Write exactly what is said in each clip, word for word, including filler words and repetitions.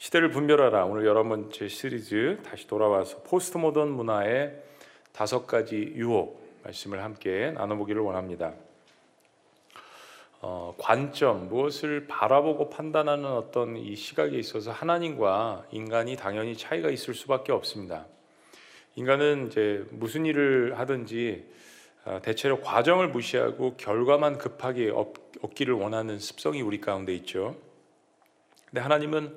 시대를 분별하라. 오늘 여러분 제 시리즈 다시 돌아와서 포스트모던 문화의 다섯 가지 유혹 말씀을 함께 나눠보기를 원합니다. 어, 관점, 무엇을 바라보고 판단하는 어떤 이 시각에 있어서 하나님과 인간이 당연히 차이가 있을 수밖에 없습니다. 인간은 이제 무슨 일을 하든지 대체로 과정을 무시하고 결과만 급하게 얻기를 원하는 습성이 우리 가운데 있죠. 근데 하나님은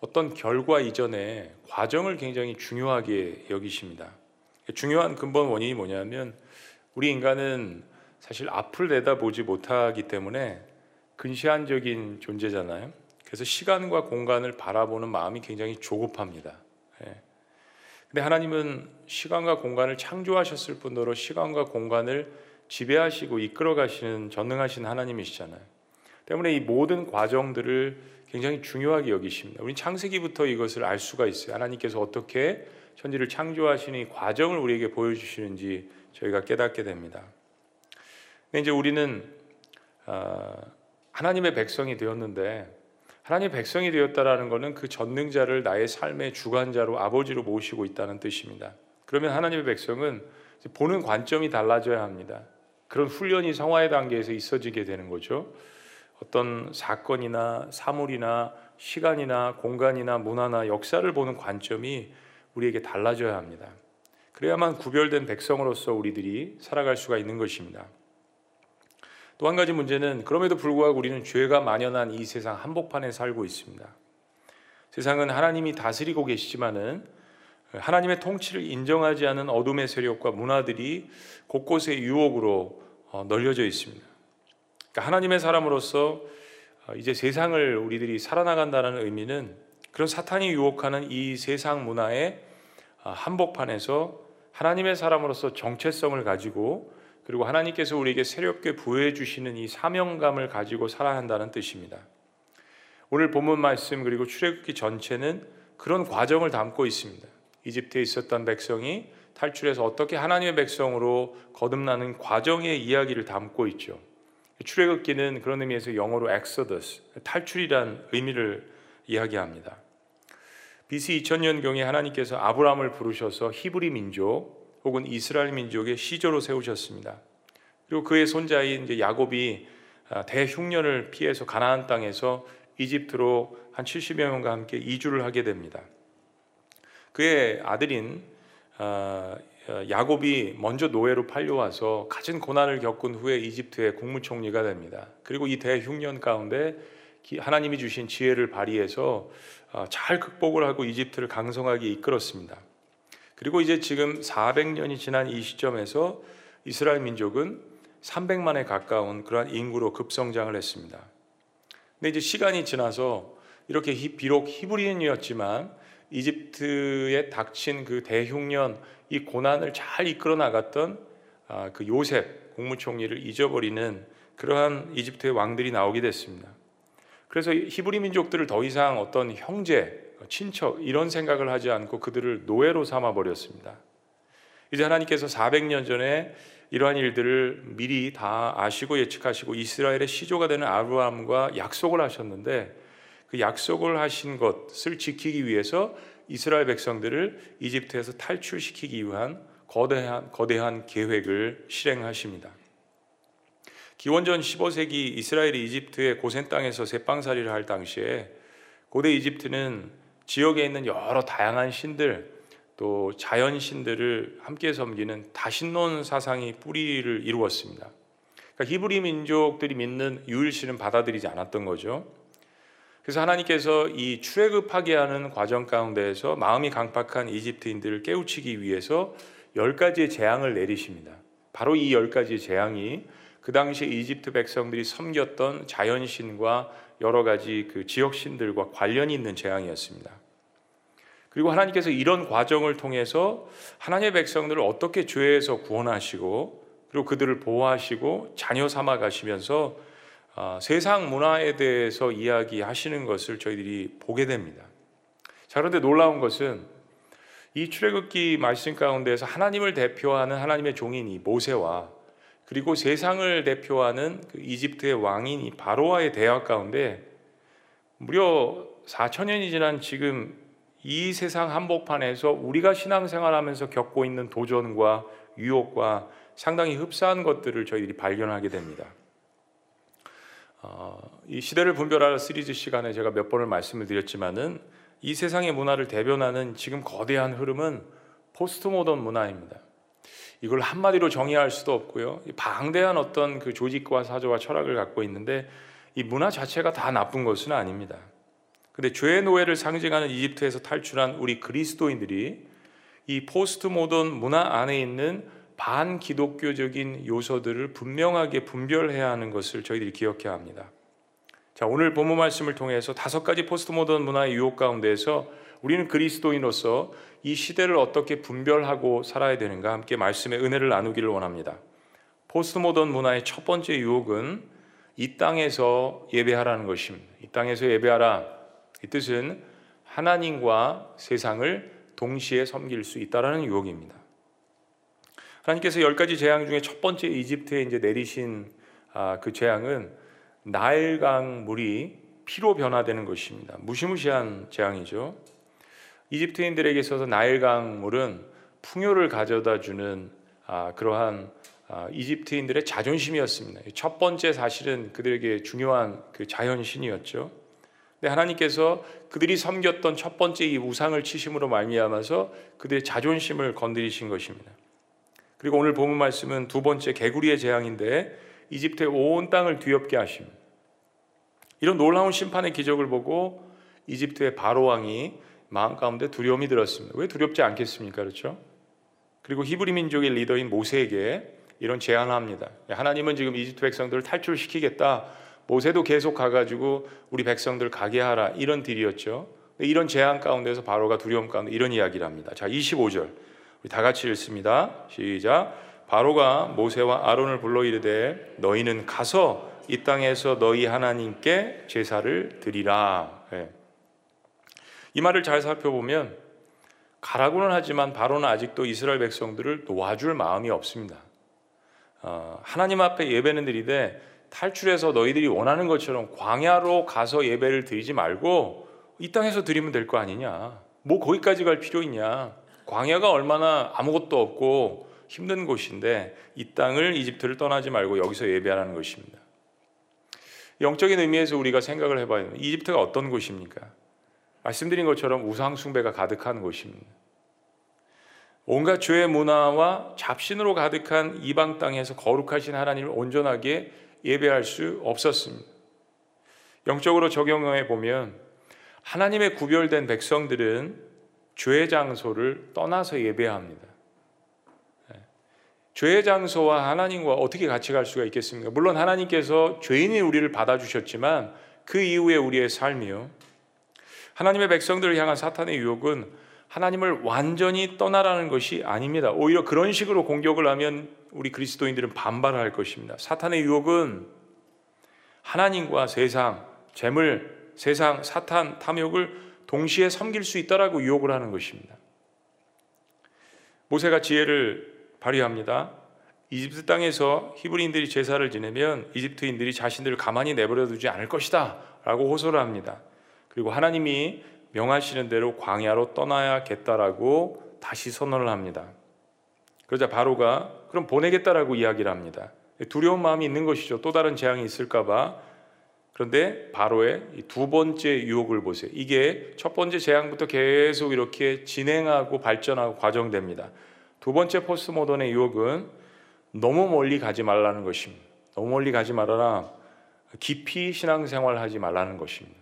어떤 결과 이전에 과정을 굉장히 중요하게 여기십니다. 중요한 근본 원인이 뭐냐면 우리 인간은 사실 앞을 내다보지 못하기 때문에 근시안적인 존재잖아요. 그래서 시간과 공간을 바라보는 마음이 굉장히 조급합니다. 근데 하나님은 시간과 공간을 창조하셨을 뿐더러 시간과 공간을 지배하시고 이끌어 가시는 전능하신 하나님이시잖아요. 때문에 이 모든 과정들을 굉장히 중요하게 여기십니다. 우리 창세기부터 이것을 알 수가 있어요. 하나님께서 어떻게 천지를 창조하시는 이 과정을 우리에게 보여주시는지 저희가 깨닫게 됩니다. 근데 이제 우리는 하나님의 백성이 되었는데 하나님의 백성이 되었다라는 것은 그 전능자를 나의 삶의 주관자로 아버지로 모시고 있다는 뜻입니다. 그러면 하나님의 백성은 보는 관점이 달라져야 합니다. 그런 훈련이 성화의 단계에서 있어지게 되는 거죠. 어떤 사건이나 사물이나 시간이나 공간이나 문화나 역사를 보는 관점이 우리에게 달라져야 합니다. 그래야만 구별된 백성으로서 우리들이 살아갈 수가 있는 것입니다. 또 한 가지 문제는 그럼에도 불구하고 우리는 죄가 만연한 이 세상 한복판에 살고 있습니다. 세상은 하나님이 다스리고 계시지만은 하나님의 통치를 인정하지 않은 어둠의 세력과 문화들이 곳곳의 유혹으로 널려져 있습니다. 그러니까 하나님의 사람으로서 이제 세상을 우리들이 살아나간다는 의미는 그런 사탄이 유혹하는 이 세상 문화의 한복판에서 하나님의 사람으로서 정체성을 가지고 그리고 하나님께서 우리에게 새롭게 부여해 주시는 이 사명감을 가지고 살아야 한다는 뜻입니다. 오늘 본문 말씀 그리고 출애굽기 전체는 그런 과정을 담고 있습니다. 이집트에 있었던 백성이 탈출해서 어떻게 하나님의 백성으로 거듭나는 과정의 이야기를 담고 있죠. 출애굽기는 그런 의미에서 영어로 엑서더스, 탈출이란 의미를 이야기합니다. 비씨 이천 년경에 하나님께서 아브람을 부르셔서 히브리 민족 혹은 이스라엘 민족의 시조로 세우셨습니다. 그리고 그의 손자인 이제 야곱이 대흉년을 피해서 가나안 땅에서 이집트로 한 칠십여 명과 함께 이주를 하게 됩니다. 그의 아들인 야곱이 먼저 노예로 팔려와서 갖은 고난을 겪은 후에 이집트의 국무총리가 됩니다. 그리고 이 대흉년 가운데 하나님이 주신 지혜를 발휘해서 잘 극복을 하고 이집트를 강성하게 이끌었습니다. 그리고 이제 지금 사백 년이 지난 이 시점에서 이스라엘 민족은 삼백만에 가까운 그러한 인구로 급성장을 했습니다. 근데 이제 시간이 지나서 이렇게 비록 히브리인이었지만 이집트에 닥친 그 대흉년, 이 고난을 잘 이끌어 나갔던 그 요셉 국무총리를 잊어버리는 그러한 이집트의 왕들이 나오게 됐습니다. 그래서 히브리 민족들을 더 이상 어떤 형제, 친척 이런 생각을 하지 않고 그들을 노예로 삼아버렸습니다. 이제 하나님께서 사백 년 전에 이러한 일들을 미리 다 아시고 예측하시고 이스라엘의 시조가 되는 아브라함과 약속을 하셨는데 그 약속을 하신 것을 지키기 위해서 이스라엘 백성들을 이집트에서 탈출시키기 위한 거대한, 거대한 계획을 실행하십니다. 기원전 십오 세기 이스라엘이 이집트의 고센 땅에서 새빵살이를 할 당시에 고대 이집트는 지역에 있는 여러 다양한 신들 또 자연 신들을 함께 섬기는 다신론 사상이 뿌리를 이루었습니다. 그러니까 히브리 민족들이 믿는 유일신은 받아들이지 않았던 거죠. 그래서 하나님께서 이 출애굽하게 하는 과정 가운데에서 마음이 강팍한 이집트인들을 깨우치기 위해서 열 가지의 재앙을 내리십니다. 바로 이 열 가지의 재앙이 그 당시 이집트 백성들이 섬겼던 자연신과 여러 가지 그 지역신들과 관련이 있는 재앙이었습니다. 그리고 하나님께서 이런 과정을 통해서 하나님의 백성들을 어떻게 죄에서 구원하시고 그리고 그들을 보호하시고 자녀 삼아 가시면서 어, 세상 문화에 대해서 이야기하시는 것을 저희들이 보게 됩니다. 자, 그런데 놀라운 것은 이 출애굽기 말씀 가운데에서 하나님을 대표하는 하나님의 종인 이 모세와 그리고 세상을 대표하는 그 이집트의 왕인 이 바로와의 대화 가운데 무려 사천 년이 지난 지금 이 세상 한복판에서 우리가 신앙생활하면서 겪고 있는 도전과 유혹과 상당히 흡사한 것들을 저희들이 발견하게 됩니다. 어, 이 시대를 분별하라 시리즈 시간에 제가 몇 번을 말씀을 드렸지만은 이 세상의 문화를 대변하는 지금 거대한 흐름은 포스트모던 문화입니다. 이걸 한마디로 정의할 수도 없고요. 방대한 어떤 그 조직과 사조와 철학을 갖고 있는데 이 문화 자체가 다 나쁜 것은 아닙니다. 근데 죄의 노예를 상징하는 이집트에서 탈출한 우리 그리스도인들이 이 포스트모던 문화 안에 있는 반기독교적인 요소들을 분명하게 분별해야 하는 것을 저희들이 기억해야 합니다. 자, 오늘 본문 말씀을 통해서 다섯 가지 포스트모던 문화의 유혹 가운데에서 우리는 그리스도인으로서 이 시대를 어떻게 분별하고 살아야 되는가 함께 말씀의 은혜를 나누기를 원합니다. 포스트모던 문화의 첫 번째 유혹은 이 땅에서 예배하라는 것입니다. 이 땅에서 예배하라. 이 뜻은 하나님과 세상을 동시에 섬길 수 있다라는 유혹입니다. 하나님께서 열 가지 재앙 중에 첫 번째 이집트에 이제 내리신 그 재앙은 나일강 물이 피로 변화되는 것입니다. 무시무시한 재앙이죠. 이집트인들에게 있어서 나일강 물은 풍요를 가져다주는 그러한 이집트인들의 자존심이었습니다. 첫 번째 사실은 그들에게 중요한 그 자연신이었죠. 근데 하나님께서 그들이 섬겼던 첫 번째 이 우상을 치심으로 말미암아서 그들의 자존심을 건드리신 것입니다. 그리고 오늘 본문 말씀은 두 번째 개구리의 재앙인데 이집트의 온 땅을 뒤엎게 하십니다. 이런 놀라운 심판의 기적을 보고 이집트의 바로왕이 마음 가운데 두려움이 들었습니다. 왜 두렵지 않겠습니까? 그렇죠? 그리고 히브리 민족의 리더인 모세에게 이런 제안을 합니다. 하나님은 지금 이집트 백성들을 탈출시키겠다. 모세도 계속 가가지고 우리 백성들 가게 하라. 이런 딜이었죠. 이런 제안 가운데서 바로가 두려움 가운데 이런 이야기를 합니다. 자, 이십오 절. 우리 다 같이 읽습니다. 시작. 바로가 모세와 아론을 불러 이르되 너희는 가서 이 땅에서 너희 하나님께 제사를 드리라. 네. 이 말을 잘 살펴보면 가라고는 하지만 바로는 아직도 이스라엘 백성들을 놓아줄 마음이 없습니다. 어, 하나님 앞에 예배는 드리되 탈출해서 너희들이 원하는 것처럼 광야로 가서 예배를 드리지 말고 이 땅에서 드리면 될 거 아니냐. 뭐 거기까지 갈 필요 있냐. 광야가 얼마나 아무것도 없고 힘든 곳인데 이 땅을 이집트를 떠나지 말고 여기서 예배하라는 것입니다. 영적인 의미에서 우리가 생각을 해봐야 됩니다. 이집트가 어떤 곳입니까? 말씀드린 것처럼 우상 숭배가 가득한 곳입니다. 온갖 죄의 문화와 잡신으로 가득한 이방 땅에서 거룩하신 하나님을 온전하게 예배할 수 없었습니다. 영적으로 적용해 보면 하나님의 구별된 백성들은 죄의 장소를 떠나서 예배합니다. 죄의 장소와 하나님과 어떻게 같이 갈 수가 있겠습니까? 물론 하나님께서 죄인인 우리를 받아주셨지만 그 이후에 우리의 삶이요. 하나님의 백성들을 향한 사탄의 유혹은 하나님을 완전히 떠나라는 것이 아닙니다. 오히려 그런 식으로 공격을 하면 우리 그리스도인들은 반발을 할 것입니다. 사탄의 유혹은 하나님과 세상, 재물, 세상, 사탄, 탐욕을 동시에 섬길 수 있다라고 유혹을 하는 것입니다. 모세가 지혜를 발휘합니다. 이집트 땅에서 히브리인들이 제사를 지내면 이집트인들이 자신들을 가만히 내버려 두지 않을 것이다 라고 호소를 합니다. 그리고 하나님이 명하시는 대로 광야로 떠나야겠다라고 다시 선언을 합니다. 그러자 바로가 그럼 보내겠다라고 이야기를 합니다. 두려운 마음이 있는 것이죠. 또 다른 재앙이 있을까 봐. 그런데 바로의 두 번째 유혹을 보세요. 이게 첫 번째 재앙부터 계속 이렇게 진행하고 발전하고 과정됩니다. 두 번째 포스트모던의 유혹은 너무 멀리 가지 말라는 것입니다. 너무 멀리 가지 말아라. 깊이 신앙생활하지 말라는 것입니다.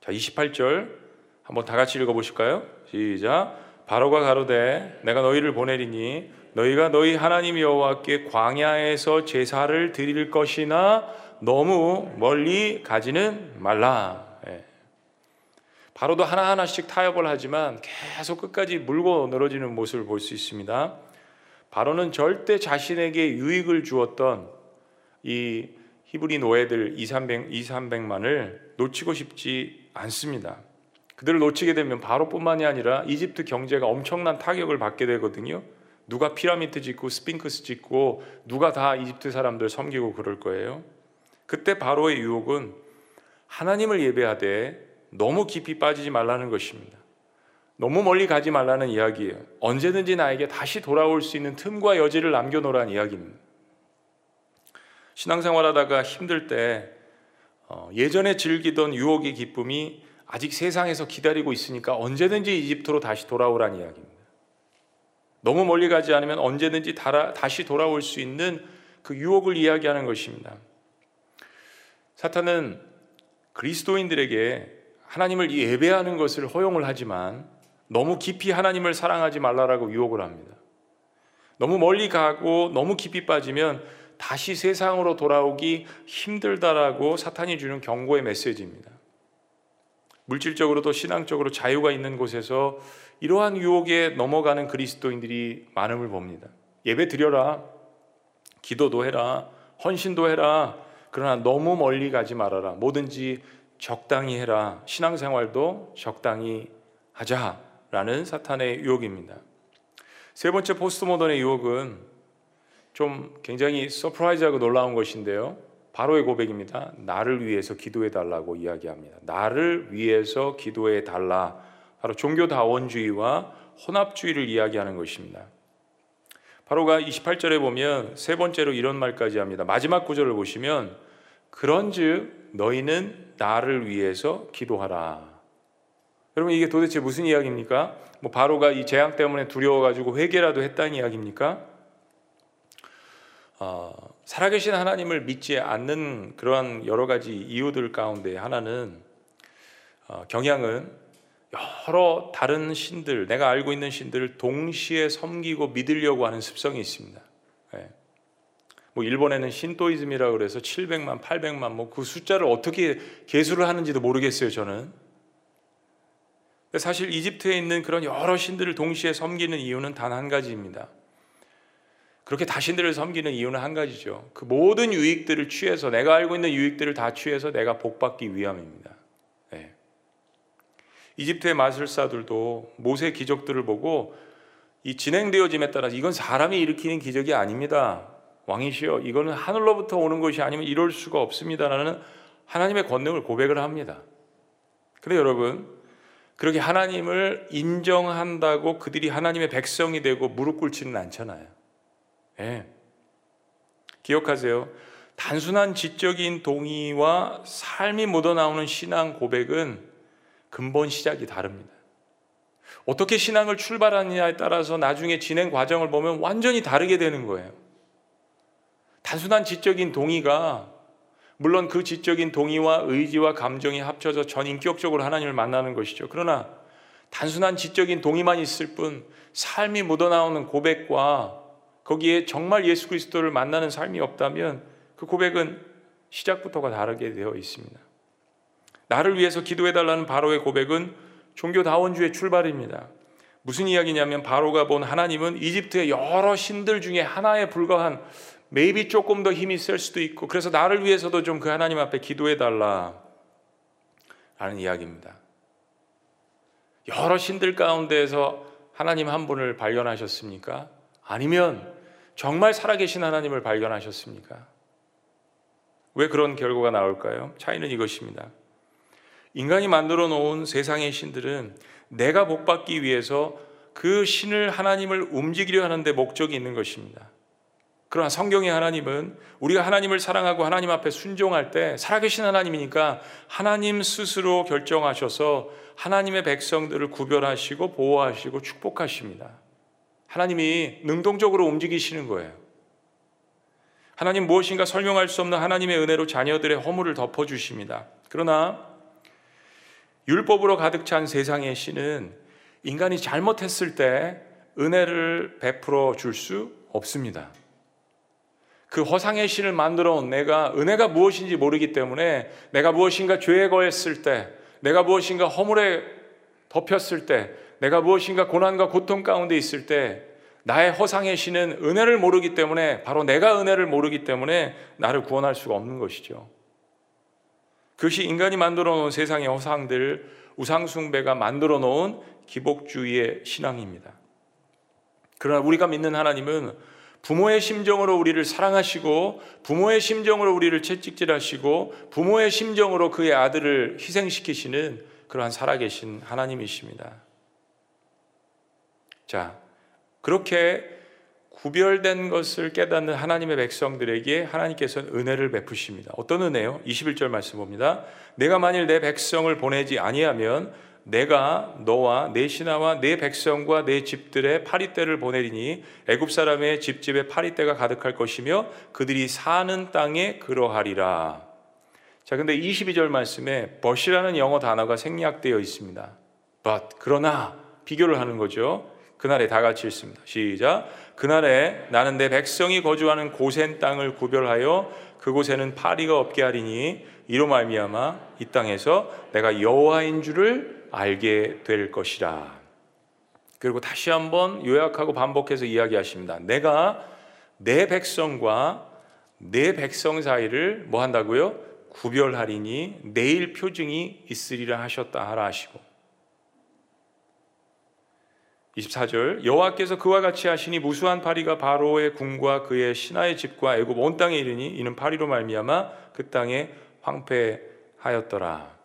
자, 이십팔 절 한번 다 같이 읽어보실까요? 시작. 바로가 가로되 내가 너희를 보내리니 너희가 너희 하나님 여호와께 광야에서 제사를 드릴 것이나 너무 멀리 가지는 말라. 바로도 하나하나씩 타협을 하지만 계속 끝까지 물고 늘어지는 모습을 볼 수 있습니다. 바로는 절대 자신에게 유익을 주었던 이 히브리 노예들 이삼백만을 놓치고 싶지 않습니다. 그들을 놓치게 되면 바로뿐만이 아니라 이집트 경제가 엄청난 타격을 받게 되거든요. 누가 피라미드 짓고 스핑크스 짓고 누가 다 이집트 사람들 섬기고 그럴 거예요. 그때 바로의 유혹은 하나님을 예배하되 너무 깊이 빠지지 말라는 것입니다. 너무 멀리 가지 말라는 이야기예요. 언제든지 나에게 다시 돌아올 수 있는 틈과 여지를 남겨놓으라는 이야기입니다. 신앙생활하다가 힘들 때 어, 예전에 즐기던 유혹의 기쁨이 아직 세상에서 기다리고 있으니까 언제든지 이집트로 다시 돌아오라는 이야기입니다. 너무 멀리 가지 않으면 언제든지 달아, 다시 돌아올 수 있는 그 유혹을 이야기하는 것입니다. 사탄은 그리스도인들에게 하나님을 예배하는 것을 허용을 하지만 너무 깊이 하나님을 사랑하지 말라라고 유혹을 합니다. 너무 멀리 가고 너무 깊이 빠지면 다시 세상으로 돌아오기 힘들다라고 사탄이 주는 경고의 메시지입니다. 물질적으로도 신앙적으로 자유가 있는 곳에서 이러한 유혹에 넘어가는 그리스도인들이 많음을 봅니다. 예배 드려라, 기도도 해라, 헌신도 해라, 그러나 너무 멀리 가지 말아라, 뭐든지 적당히 해라, 신앙생활도 적당히 하자라는 사탄의 유혹입니다. 세 번째 포스트모던의 유혹은 좀 굉장히 서프라이즈하고 놀라운 것인데요, 바로의 고백입니다. 나를 위해서 기도해 달라고 이야기합니다. 나를 위해서 기도해 달라. 바로 종교다원주의와 혼합주의를 이야기하는 것입니다. 바로가 이십팔 절에 보면 세 번째로 이런 말까지 합니다. 마지막 구절을 보시면 그런즉 너희는 나를 위해서 기도하라. 여러분, 이게 도대체 무슨 이야기입니까? 뭐 바로가 이 재앙 때문에 두려워가지고 회개라도 했다는 이야기입니까? 어, 살아계신 하나님을 믿지 않는 그러한 여러 가지 이유들 가운데 하나는 어, 경향은 여러 다른 신들, 내가 알고 있는 신들을 동시에 섬기고 믿으려고 하는 습성이 있습니다. 예. 뭐 일본에는 신토이즘이라고 그래서 칠백만, 팔백만 뭐 그 숫자를 어떻게 계수를 하는지도 모르겠어요, 저는. 근데 사실 이집트에 있는 그런 여러 신들을 동시에 섬기는 이유는 단 한 가지입니다. 그렇게 다 신들을 섬기는 이유는 한 가지죠. 그 모든 유익들을 취해서, 내가 알고 있는 유익들을 다 취해서 내가 복받기 위함입니다. 예. 이집트의 마술사들도 모세의 기적들을 보고 이 진행되어짐에 따라서 이건 사람이 일으키는 기적이 아닙니다. 왕이시여, 이거는 하늘로부터 오는 것이 아니면 이럴 수가 없습니다라는 하나님의 권능을 고백을 합니다. 그런데 여러분, 그렇게 하나님을 인정한다고 그들이 하나님의 백성이 되고 무릎 꿇지는 않잖아요. 예. 기억하세요. 단순한 지적인 동의와 삶이 묻어나오는 신앙 고백은 근본 시작이 다릅니다. 어떻게 신앙을 출발하느냐에 따라서 나중에 진행 과정을 보면 완전히 다르게 되는 거예요. 단순한 지적인 동의가, 물론 그 지적인 동의와 의지와 감정이 합쳐져 전인격적으로 하나님을 만나는 것이죠. 그러나 단순한 지적인 동의만 있을 뿐 삶이 묻어나오는 고백과 거기에 정말 예수 그리스도를 만나는 삶이 없다면 그 고백은 시작부터가 다르게 되어 있습니다. 나를 위해서 기도해달라는 바로의 고백은 종교다원주의 출발입니다. 무슨 이야기냐면 바로가 본 하나님은 이집트의 여러 신들 중에 하나에 불과한, maybe 조금 더 힘이 셀 수도 있고, 그래서 나를 위해서도 좀 그 하나님 앞에 기도해달라 라는 이야기입니다. 여러 신들 가운데에서 하나님 한 분을 발견하셨습니까? 아니면 정말 살아계신 하나님을 발견하셨습니까? 왜 그런 결과가 나올까요? 차이는 이것입니다. 인간이 만들어 놓은 세상의 신들은 내가 복받기 위해서 그 신을, 하나님을 움직이려 하는데 목적이 있는 것입니다. 그러나 성경의 하나님은 우리가 하나님을 사랑하고 하나님 앞에 순종할 때 살아계신 하나님이니까 하나님 스스로 결정하셔서 하나님의 백성들을 구별하시고 보호하시고 축복하십니다. 하나님이 능동적으로 움직이시는 거예요. 하나님 무엇인가 설명할 수 없는 하나님의 은혜로 자녀들의 허물을 덮어주십니다. 그러나 율법으로 가득 찬 세상의 신은 인간이 잘못했을 때 은혜를 베풀어 줄 수 없습니다. 그 허상의 신을 만들어 온 내가 은혜가 무엇인지 모르기 때문에 내가 무엇인가 죄에 거했을 때, 내가 무엇인가 허물에 덮였을 때, 내가 무엇인가 고난과 고통 가운데 있을 때 나의 허상의 신은 은혜를 모르기 때문에, 바로 내가 은혜를 모르기 때문에 나를 구원할 수가 없는 것이죠. 그것이 인간이 만들어 놓은 세상의 허상들, 우상숭배가 만들어 놓은 기복주의의 신앙입니다. 그러나 우리가 믿는 하나님은 부모의 심정으로 우리를 사랑하시고, 부모의 심정으로 우리를 채찍질하시고, 부모의 심정으로 그의 아들을 희생시키시는 그러한 살아계신 하나님이십니다. 자, 그렇게 구별된 것을 깨닫는 하나님의 백성들에게 하나님께서는 은혜를 베푸십니다. 어떤 은혜요? 이십일 절 말씀 봅니다. 내가 만일 내 백성을 보내지 아니하면 내가 너와 내 신하와 내 백성과 내 집들의 파리떼를 보내리니 애굽 사람의 집집에 파리떼가 가득할 것이며 그들이 사는 땅에 그러하리라. 자, 근데 이십이 절 말씀에 but이라는 영어 단어가 생략되어 있습니다. but, 그러나 비교를 하는 거죠. 그날에 다 같이 읽습니다. 시작. 그날에 나는 내 백성이 거주하는 고센 땅을 구별하여 그곳에는 파리가 없게 하리니 이로 말미암아 이 땅에서 내가 여호와인 줄을 알게 될 것이라. 그리고 다시 한번 요약하고 반복해서 이야기하십니다. 내가 내 백성과 내 백성 사이를 뭐 한다고요? 구별하리니 내일 표징이 있으리라 하셨다 하라 하시고, 이십사 절 여호와께서 그와 같이 하시니 무수한 파리가 바로의 궁과 그의 신하의 집과 애굽 온 땅에 이르니 이는 파리로 말미암아 그 땅에 황폐하였더라.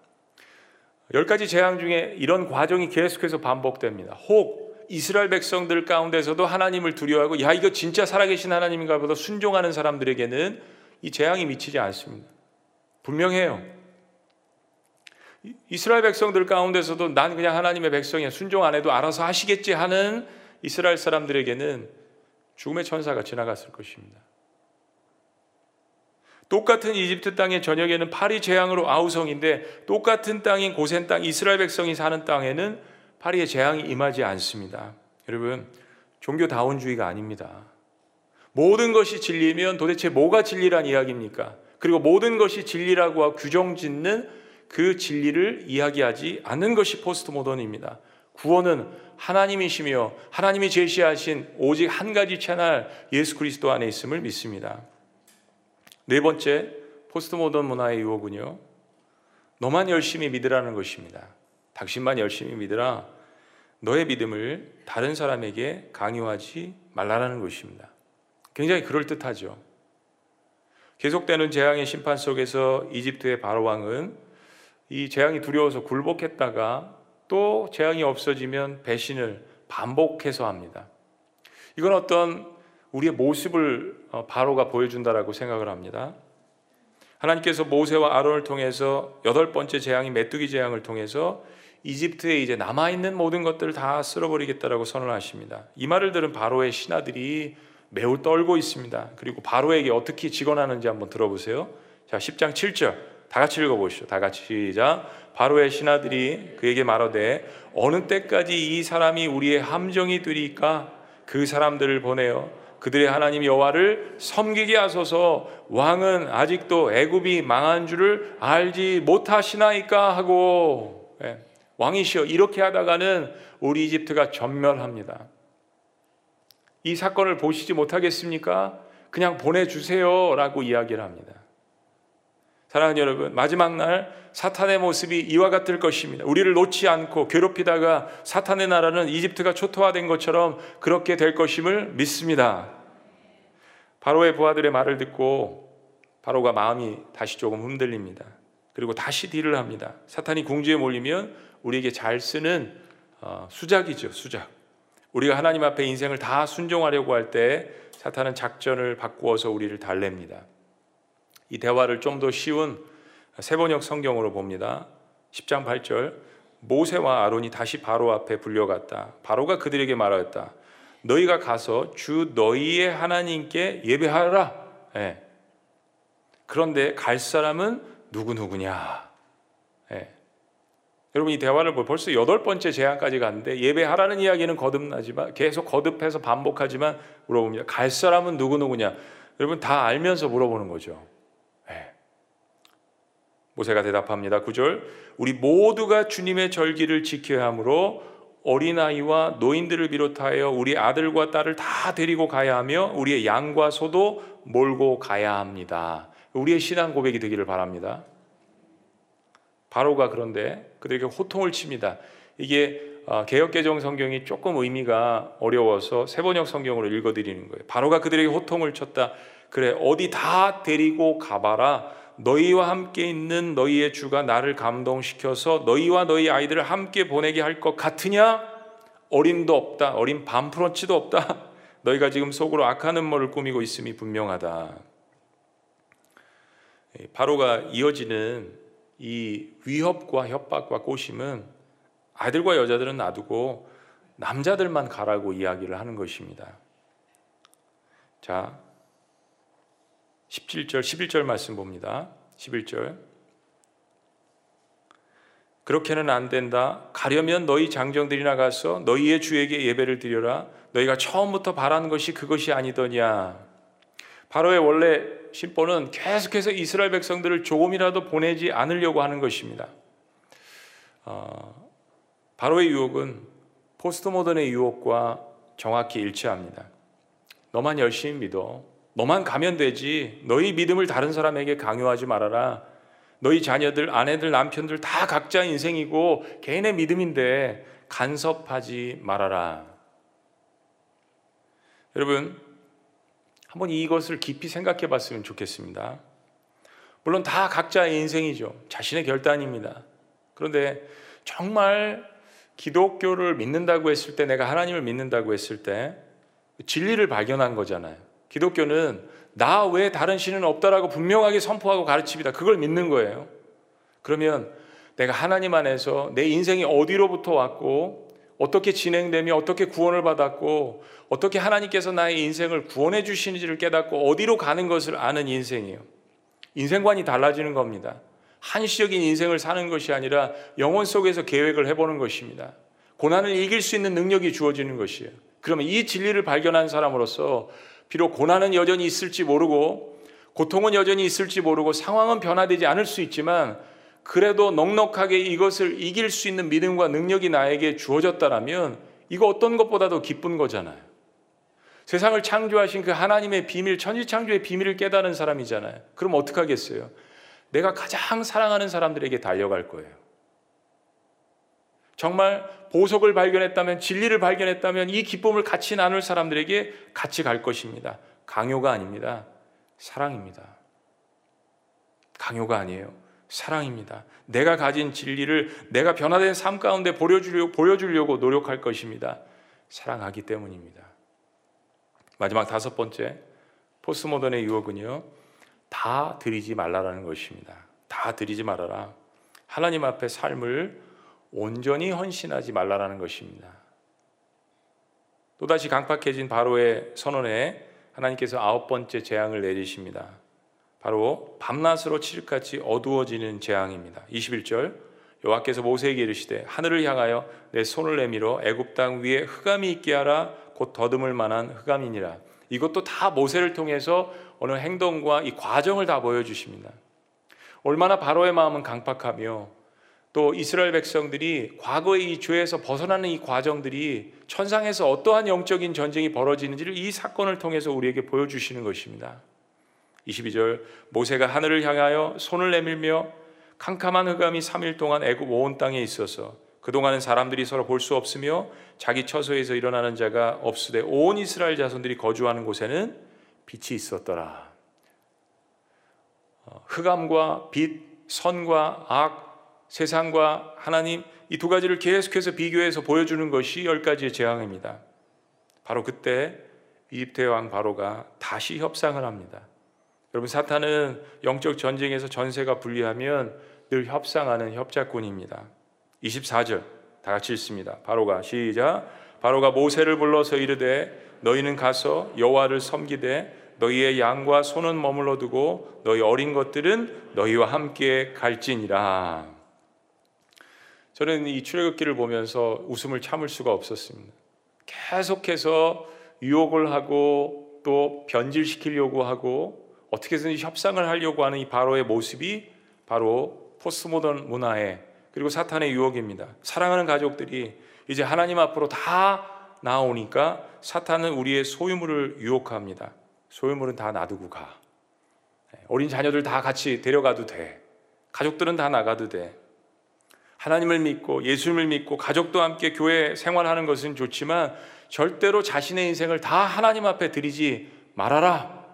열 가지 재앙 중에 이런 과정이 계속해서 반복됩니다. 혹 이스라엘 백성들 가운데서도 하나님을 두려워하고 야 이거 진짜 살아계신 하나님인가 보다 순종하는 사람들에게는 이 재앙이 미치지 않습니다. 분명해요. 이스라엘 백성들 가운데서도 난 그냥 하나님의 백성이야 순종 안 해도 알아서 하시겠지 하는 이스라엘 사람들에게는 죽음의 천사가 지나갔을 것입니다. 똑같은 이집트 땅의 저녁에는 파리 재앙으로 아우성인데 똑같은 땅인 고센 땅 이스라엘 백성이 사는 땅에는 파리의 재앙이 임하지 않습니다. 여러분, 종교다원주의가 아닙니다. 모든 것이 진리면 도대체 뭐가 진리란 이야기입니까? 그리고 모든 것이 진리라고 규정짓는 그 진리를 이야기하지 않는 것이 포스트모던입니다. 구원은 하나님이시며 하나님이 제시하신 오직 한 가지 채널 예수 그리스도 안에 있음을 믿습니다. 네 번째 포스트모던 문화의 유혹은요, 너만 열심히 믿으라는 것입니다. 당신만 열심히 믿으라. 너의 믿음을 다른 사람에게 강요하지 말라라는 것입니다. 굉장히 그럴듯하죠. 계속되는 재앙의 심판 속에서 이집트의 바로왕은 이 재앙이 두려워서 굴복했다가 또 재앙이 없어지면 배신을 반복해서 합니다. 이건 어떤 우리의 모습을 바로가 보여준다라고 생각을 합니다. 하나님께서 모세와 아론을 통해서 여덟 번째 재앙인 메뚜기 재앙을 통해서 이집트에 이제 남아있는 모든 것들을 다 쓸어버리겠다라고 선언하십니다. 이 말을 들은 바로의 신하들이 매우 떨고 있습니다. 그리고 바로에게 어떻게 직언하는지 한번 들어보세요. 자, 십 장 칠 절 다 같이 읽어보시죠. 다 같이 시작. 바로의 신하들이 그에게 말하되 어느 때까지 이 사람이 우리의 함정이 되리까? 그 사람들을 보내어 그들의 하나님 여호와를 섬기게 하소서. 왕은 아직도 애굽이 망한 줄을 알지 못하시나이까 하고. 네. 왕이시여, 이렇게 하다가는 우리 이집트가 전멸합니다. 이 사건을 보시지 못하겠습니까? 그냥 보내주세요 라고 이야기를 합니다. 사랑하는 여러분, 마지막 날 사탄의 모습이 이와 같을 것입니다. 우리를 놓지 않고 괴롭히다가 사탄의 나라는 이집트가 초토화된 것처럼 그렇게 될 것임을 믿습니다. 바로의 부하들의 말을 듣고 바로가 마음이 다시 조금 흔들립니다. 그리고 다시 딜을 합니다. 사탄이 궁지에 몰리면 우리에게 잘 쓰는 수작이죠, 수작. 우리가 하나님 앞에 인생을 다 순종하려고 할 때 사탄은 작전을 바꾸어서 우리를 달랩니다. 이 대화를 좀 더 쉬운 세번역 성경으로 봅니다. 십 장 팔 절 모세와 아론이 다시 바로 앞에 불려갔다. 바로가 그들에게 말하였다. 너희가 가서 주 너희의 하나님께 예배하라. 예. 그런데 갈 사람은 누구누구냐. 예. 여러분, 이 대화를 벌써 여덟 번째 재앙까지 갔는데 예배하라는 이야기는 거듭나지만 계속 거듭해서 반복하지만 물어봅니다. 갈 사람은 누구누구냐. 여러분, 다 알면서 물어보는 거죠. 모세가 대답합니다. 구 절 우리 모두가 주님의 절기를 지켜야 하므로 어린아이와 노인들을 비롯하여 우리 아들과 딸을 다 데리고 가야 하며 우리의 양과 소도 몰고 가야 합니다. 우리의 신앙 고백이 되기를 바랍니다. 바로가 그런데 그들에게 호통을 칩니다. 이게 개역개정 성경이 조금 의미가 어려워서 세번역 성경으로 읽어드리는 거예요. 바로가 그들에게 호통을 쳤다. 그래, 어디 다 데리고 가봐라. 너희와 함께 있는 너희의 주가 나를 감동시켜서 너희와 너희 아이들을 함께 보내게 할 것 같으냐? 어림도 없다. 어린 반프런치도 없다. 너희가 지금 속으로 악한 음모를 꾸미고 있음이 분명하다. 바로가 이어지는 이 위협과 협박과 꼬심은 아들과 여자들은 놔두고 남자들만 가라고 이야기를 하는 것입니다. 자, 십칠 절, 십일 절 말씀 봅니다. 십일 절. 그렇게는 안 된다. 가려면 너희 장정들이 나가서 너희의 주에게 예배를 드려라. 너희가 처음부터 바라는 것이 그것이 아니더냐. 바로의 원래 심보는 계속해서 이스라엘 백성들을 조금이라도 보내지 않으려고 하는 것입니다. 어, 바로의 유혹은 포스트모던의 유혹과 정확히 일치합니다. 너만 열심히 믿어. 너만 가면 되지. 너희 믿음을 다른 사람에게 강요하지 말아라. 너희 자녀들, 아내들, 남편들 다 각자 인생이고 개인의 믿음인데 간섭하지 말아라. 여러분, 한번 이것을 깊이 생각해 봤으면 좋겠습니다. 물론 다 각자의 인생이죠. 자신의 결단입니다. 그런데 정말 기독교를 믿는다고 했을 때, 내가 하나님을 믿는다고 했을 때 진리를 발견한 거잖아요. 기독교는 나 외에 다른 신은 없다라고 분명하게 선포하고 가르칩니다. 그걸 믿는 거예요. 그러면 내가 하나님 안에서 내 인생이 어디로부터 왔고 어떻게 진행되며 어떻게 구원을 받았고 어떻게 하나님께서 나의 인생을 구원해 주시는지를 깨닫고 어디로 가는 것을 아는 인생이에요. 인생관이 달라지는 겁니다. 한시적인 인생을 사는 것이 아니라 영혼 속에서 계획을 해보는 것입니다. 고난을 이길 수 있는 능력이 주어지는 것이에요. 그러면 이 진리를 발견한 사람으로서 비록 고난은 여전히 있을지 모르고 고통은 여전히 있을지 모르고 상황은 변화되지 않을 수 있지만 그래도 넉넉하게 이것을 이길 수 있는 믿음과 능력이 나에게 주어졌다라면 이거 어떤 것보다도 기쁜 거잖아요. 세상을 창조하신 그 하나님의 비밀, 천지창조의 비밀을 깨달은 사람이잖아요. 그럼 어떡하겠어요? 내가 가장 사랑하는 사람들에게 달려갈 거예요. 정말 보석을 발견했다면, 진리를 발견했다면 이 기쁨을 같이 나눌 사람들에게 같이 갈 것입니다. 강요가 아닙니다. 사랑입니다. 강요가 아니에요. 사랑입니다. 내가 가진 진리를 내가 변화된 삶 가운데 보여주려고, 보여주려고 노력할 것입니다. 사랑하기 때문입니다. 마지막 다섯 번째, 포스트모던의 유혹은요, 다 드리지 말라라는 것입니다. 다 드리지 말아라. 하나님 앞에 삶을 온전히 헌신하지 말라라는 것입니다. 또다시 강팍해진 바로의 선언에 하나님께서 아홉 번째 재앙을 내리십니다. 바로 밤낮으로 칠흑같이 어두워지는 재앙입니다. 이십일 절. 여호와께서 모세에게 이르시되 하늘을 향하여 내 손을 내밀어 애굽 땅 위에 흑암이 있게 하라. 곧 더듬을 만한 흑암이니라. 이것도 다 모세를 통해서 어느 행동과 이 과정을 다 보여주십니다. 얼마나 바로의 마음은 강팍하며 또 이스라엘 백성들이 과거의 이 죄에서 벗어나는 이 과정들이 천상에서 어떠한 영적인 전쟁이 벌어지는지를 이 사건을 통해서 우리에게 보여주시는 것입니다. 이십이 절. 모세가 하늘을 향하여 손을 내밀며 캄캄한 흑암이 삼 일 동안 애굽 온 땅에 있어서 그동안은 사람들이 서로 볼 수 없으며 자기 처소에서 일어나는 자가 없으되 온 이스라엘 자손들이 거주하는 곳에는 빛이 있었더라. 흑암과 빛, 선과 악, 세상과 하나님, 이 두 가지를 계속해서 비교해서 보여주는 것이 열 가지의 재앙입니다. 바로 그때 이집트의 왕 바로가 다시 협상을 합니다. 여러분, 사탄은 영적 전쟁에서 전세가 불리하면 늘 협상하는 협작꾼입니다. 이십사 절 다 같이 읽습니다. 바로가 시작. 바로가 모세를 불러서 이르되 너희는 가서 여호와를 섬기되 너희의 양과 소는 머물러 두고 너희 어린 것들은 너희와 함께 갈지니라. 저는 이 출애굽기를 보면서 웃음을 참을 수가 없었습니다. 계속해서 유혹을 하고 또 변질시키려고 하고 어떻게 해서든지 협상을 하려고 하는 이 바로의 모습이 바로 포스트모던 문화의 그리고 사탄의 유혹입니다. 사랑하는 가족들이 이제 하나님 앞으로 다 나오니까 사탄은 우리의 소유물을 유혹합니다. 소유물은 다 놔두고 가. 어린 자녀들 다 같이 데려가도 돼. 가족들은 다 나가도 돼. 하나님을 믿고 예수님을 믿고 가족도 함께 교회 생활하는 것은 좋지만 절대로 자신의 인생을 다 하나님 앞에 드리지 말아라.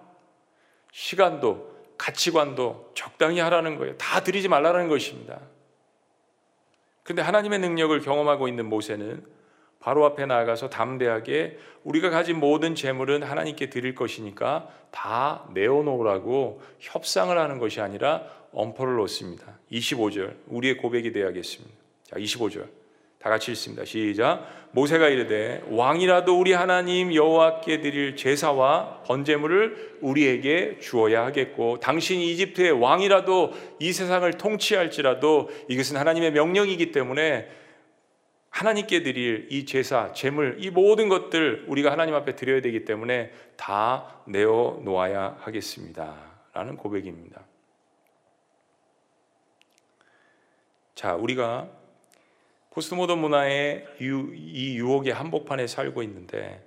시간도, 가치관도 적당히 하라는 거예요. 다 드리지 말라는 것입니다. 그런데 하나님의 능력을 경험하고 있는 모세는 바로 앞에 나아가서 담대하게 우리가 가진 모든 재물은 하나님께 드릴 것이니까 다 내어놓으라고 협상을 하는 것이 아니라 엄포를 놓습니다. 이십오 절 우리의 고백이 되어야겠습니다. 자, 이십오 절 다 같이 읽습니다. 시작. 모세가 이르되 왕이라도 우리 하나님 여호와께 드릴 제사와 번제물을 우리에게 주어야 하겠고 당신이 이집트의 왕이라도 이 세상을 통치할지라도 이것은 하나님의 명령이기 때문에 하나님께 드릴 이 제사, 제물, 이 모든 것들 우리가 하나님 앞에 드려야 되기 때문에 다 내어놓아야 하겠습니다 라는 고백입니다. 자, 우리가 포스트모던 문화의 이 유혹의 한복판에 살고 있는데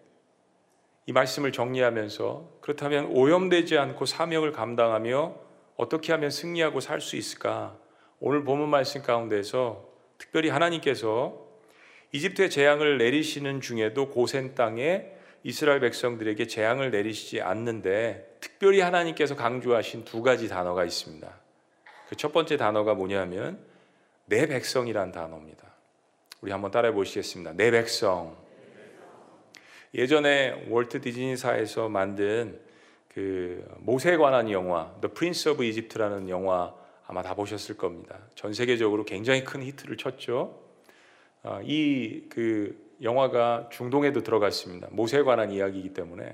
이 말씀을 정리하면서 그렇다면 오염되지 않고 사명을 감당하며 어떻게 하면 승리하고 살 수 있을까? 오늘 본문 말씀 가운데서 특별히 하나님께서 이집트의 재앙을 내리시는 중에도 고센 땅에 이스라엘 백성들에게 재앙을 내리시지 않는데 특별히 하나님께서 강조하신 두 가지 단어가 있습니다. 그 첫 번째 단어가 뭐냐면 내 백성이란 단어입니다. 우리 한번 따라해 보시겠습니다. 내 백성. 예전에 월트 디즈니사에서 만든 그 모세에 관한 영화 The Prince of Egypt라는 영화 아마 다 보셨을 겁니다. 전 세계적으로 굉장히 큰 히트를 쳤죠. 이 그 영화가 중동에도 들어갔습니다. 모세에 관한 이야기이기 때문에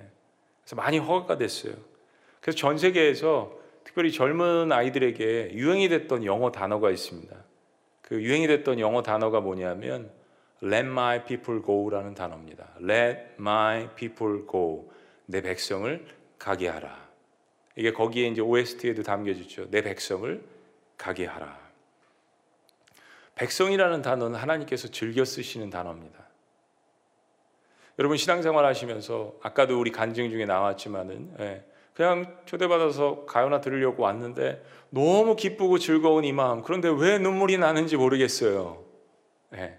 그래서 많이 허가가 됐어요. 그래서 전 세계에서 특별히 젊은 아이들에게 유행이 됐던 영어 단어가 있습니다. 그 유행이 됐던 영어 단어가 뭐냐면 Let my people go라는 단어입니다. Let my people go. 내 백성을 가게 하라. 이게 거기에 이제 오에스티에도 담겨졌죠. 내 백성을 가게 하라. 백성이라는 단어는 하나님께서 즐겨 쓰시는 단어입니다. 여러분 신앙생활 하시면서 아까도 우리 간증 중에 나왔지만은 예, 그냥 초대받아서 가요나 들으려고 왔는데 너무 기쁘고 즐거운 이 마음, 그런데 왜 눈물이 나는지 모르겠어요. 예,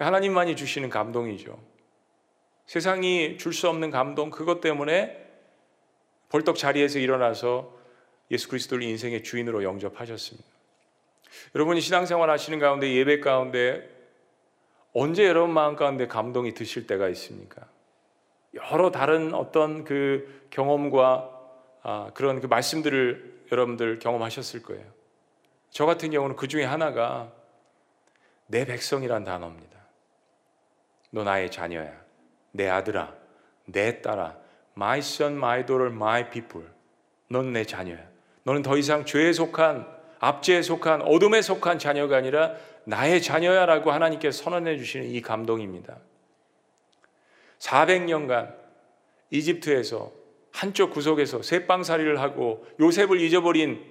하나님만이 주시는 감동이죠. 세상이 줄 수 없는 감동, 그것 때문에 벌떡 자리에서 일어나서 예수 그리스도를 인생의 주인으로 영접하셨습니다. 여러분이 신앙생활 하시는 가운데, 예배 가운데 언제 여러분 마음 가운데 감동이 드실 때가 있습니까? 여러 다른 어떤 그 경험과 아, 그런 그 말씀들을 여러분들 경험하셨을 거예요. 저 같은 경우는 그 중에 하나가 내 백성이란 단어입니다. 너 나의 자녀야, 내 아들아, 내 딸아, my son, my daughter, my people. 넌 내 자녀야. 너는 더 이상 죄에 속한, 압제에 속한, 어둠에 속한 자녀가 아니라 나의 자녀야라고 하나님께 선언해 주시는 이 감동입니다. 사백 년간 이집트에서 한쪽 구석에서 쇠빵살이를 하고 요셉을 잊어버린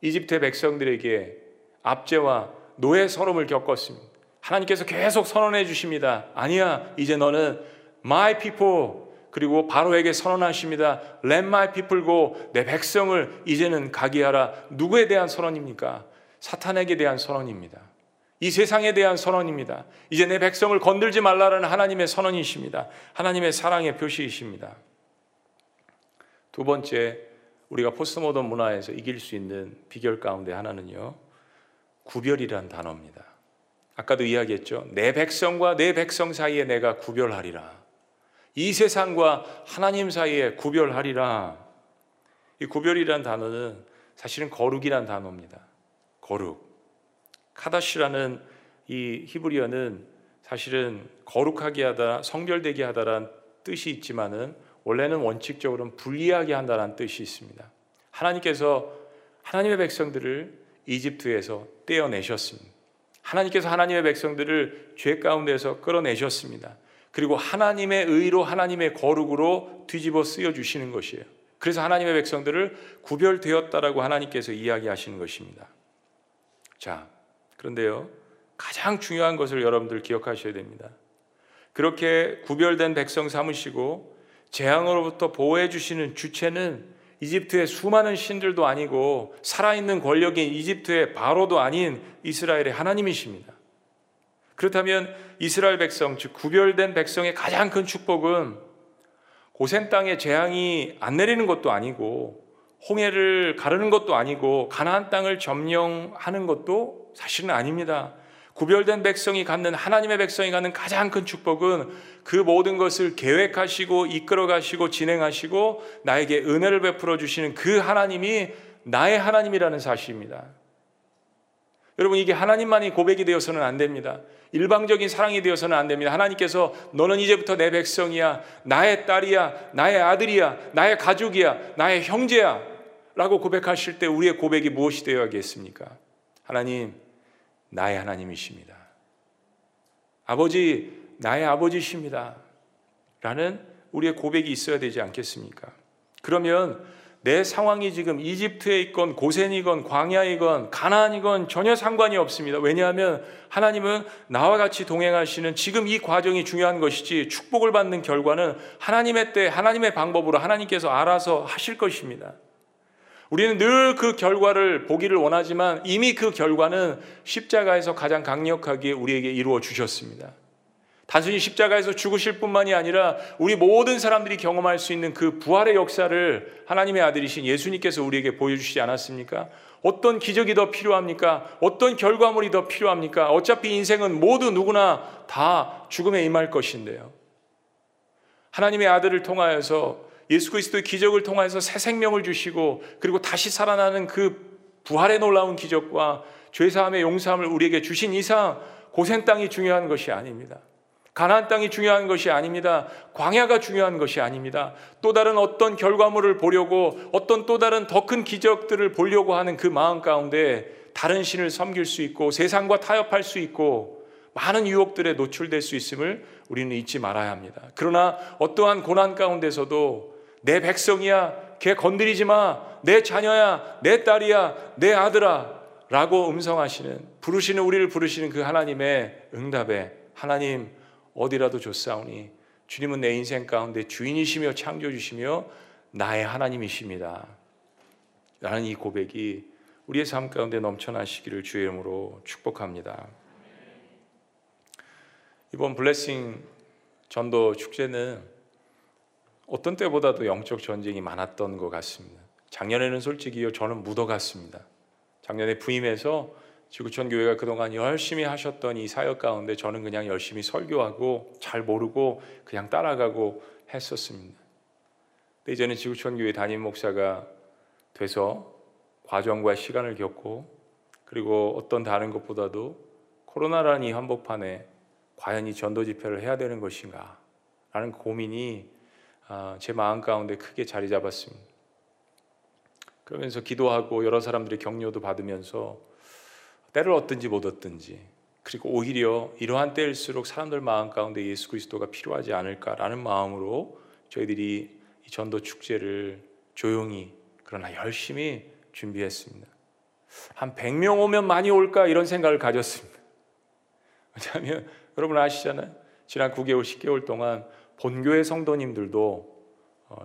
이집트의 백성들에게 압제와 노예 서름을 겪었습니다. 하나님께서 계속 선언해 주십니다. 아니야, 이제 너는 my people. 그리고 바로에게 선언하십니다. Let my people go. 내 백성을 이제는 가게 하라. 누구에 대한 선언입니까? 사탄에게 대한 선언입니다. 이 세상에 대한 선언입니다. 이제 내 백성을 건들지 말라라는 하나님의 선언이십니다. 하나님의 사랑의 표시이십니다. 두 번째, 우리가 포스트모던 문화에서 이길 수 있는 비결 가운데 하나는요, 구별이란 단어입니다. 아까도 이야기했죠. 내 백성과 내 백성 사이에 내가 구별하리라. 이 세상과 하나님 사이에 구별하리라. 이 구별이란 단어는 사실은 거룩이란 단어입니다. 거룩. 카다시라는 이 히브리어는 사실은 거룩하게 하다, 성별되게 하다라는 뜻이 있지만은 원래는 원칙적으로는 분리하게 한다라는 뜻이 있습니다. 하나님께서 하나님의 백성들을 이집트에서 떼어내셨습니다. 하나님께서 하나님의 백성들을 죄 가운데서 끌어내셨습니다. 그리고 하나님의 의로, 하나님의 거룩으로 뒤집어 쓰여주시는 것이에요. 그래서 하나님의 백성들을 구별되었다라고 하나님께서 이야기하시는 것입니다. 자, 그런데요, 가장 중요한 것을 여러분들 기억하셔야 됩니다. 그렇게 구별된 백성 삼으시고 재앙으로부터 보호해 주시는 주체는 이집트의 수많은 신들도 아니고 살아있는 권력인 이집트의 바로도 아닌 이스라엘의 하나님이십니다. 그렇다면 이스라엘 백성, 즉 구별된 백성의 가장 큰 축복은 고센 땅에 재앙이 안 내리는 것도 아니고 홍해를 가르는 것도 아니고 가나안 땅을 점령하는 것도 사실은 아닙니다. 구별된 백성이 갖는, 하나님의 백성이 갖는 가장 큰 축복은 그 모든 것을 계획하시고 이끌어 가시고 진행하시고 나에게 은혜를 베풀어 주시는 그 하나님이 나의 하나님이라는 사실입니다. 여러분, 이게 하나님만이 고백이 되어서는 안 됩니다. 일방적인 사랑이 되어서는 안 됩니다. 하나님께서 너는 이제부터 내 백성이야, 나의 딸이야, 나의 아들이야, 나의 가족이야, 나의 형제야 라고 고백하실 때 우리의 고백이 무엇이 되어야겠습니까? 하나님, 나의 하나님이십니다. 아버지, 나의 아버지십니다 라는 우리의 고백이 있어야 되지 않겠습니까? 그러면 내 상황이 지금 이집트에 있건 고센이건 광야이건 가나안이건 전혀 상관이 없습니다. 왜냐하면 하나님은 나와 같이 동행하시는 지금 이 과정이 중요한 것이지, 축복을 받는 결과는 하나님의 때 하나님의 방법으로 하나님께서 알아서 하실 것입니다. 우리는 늘 그 결과를 보기를 원하지만 이미 그 결과는 십자가에서 가장 강력하게 우리에게 이루어 주셨습니다. 단순히 십자가에서 죽으실 뿐만이 아니라 우리 모든 사람들이 경험할 수 있는 그 부활의 역사를 하나님의 아들이신 예수님께서 우리에게 보여주시지 않았습니까? 어떤 기적이 더 필요합니까? 어떤 결과물이 더 필요합니까? 어차피 인생은 모두 누구나 다 죽음에 임할 것인데요. 하나님의 아들을 통하여서 예수 그리스도의 기적을 통하여서 새 생명을 주시고 그리고 다시 살아나는 그 부활의 놀라운 기적과 죄사함의 용서함을 우리에게 주신 이상 고센 땅이 중요한 것이 아닙니다. 가나안 땅이 중요한 것이 아닙니다. 광야가 중요한 것이 아닙니다. 또 다른 어떤 결과물을 보려고, 어떤 또 다른 더 큰 기적들을 보려고 하는 그 마음 가운데 다른 신을 섬길 수 있고 세상과 타협할 수 있고 많은 유혹들에 노출될 수 있음을 우리는 잊지 말아야 합니다. 그러나 어떠한 고난 가운데서도 내 백성이야, 걔 건드리지 마, 내 자녀야, 내 딸이야, 내 아들아 라고 음성하시는, 부르시는, 우리를 부르시는 그 하나님의 응답에 하나님, 어디라도 좋사오니 주님은 내 인생 가운데 주인이시며 창조주시며 나의 하나님이십니다 라는 이 고백이 우리의 삶 가운데 넘쳐나시기를 주의 이름으로 축복합니다. 이번 블레싱 전도 축제는 어떤 때보다도 영적 전쟁이 많았던 것 같습니다. 작년에는 솔직히요, 저는 묻어갔습니다. 작년에 부임해서 지구촌 교회가 그동안 열심히 하셨던 이 사역 가운데 저는 그냥 열심히 설교하고 잘 모르고 그냥 따라가고 했었습니다. 근데 이제는 지구촌 교회 담임 목사가 돼서 과정과 시간을 겪고, 그리고 어떤 다른 것보다도 코로나라는 이 한복판에 과연 이 전도 집회를 해야 되는 것인가 라는 고민이 제 마음 가운데 크게 자리 잡았습니다. 그러면서 기도하고 여러 사람들의 격려도 받으면서 때를 얻든지 못 얻든지, 그리고 오히려 이러한 때일수록 사람들 마음 가운데 예수 그리스도가 필요하지 않을까라는 마음으로 저희들이 이 전도 축제를 조용히 그러나 열심히 준비했습니다. 한 백 명 오면 많이 올까 이런 생각을 가졌습니다. 왜냐하면 여러분 아시잖아요. 지난 구 개월 십 개월 동안 본교의 성도님들도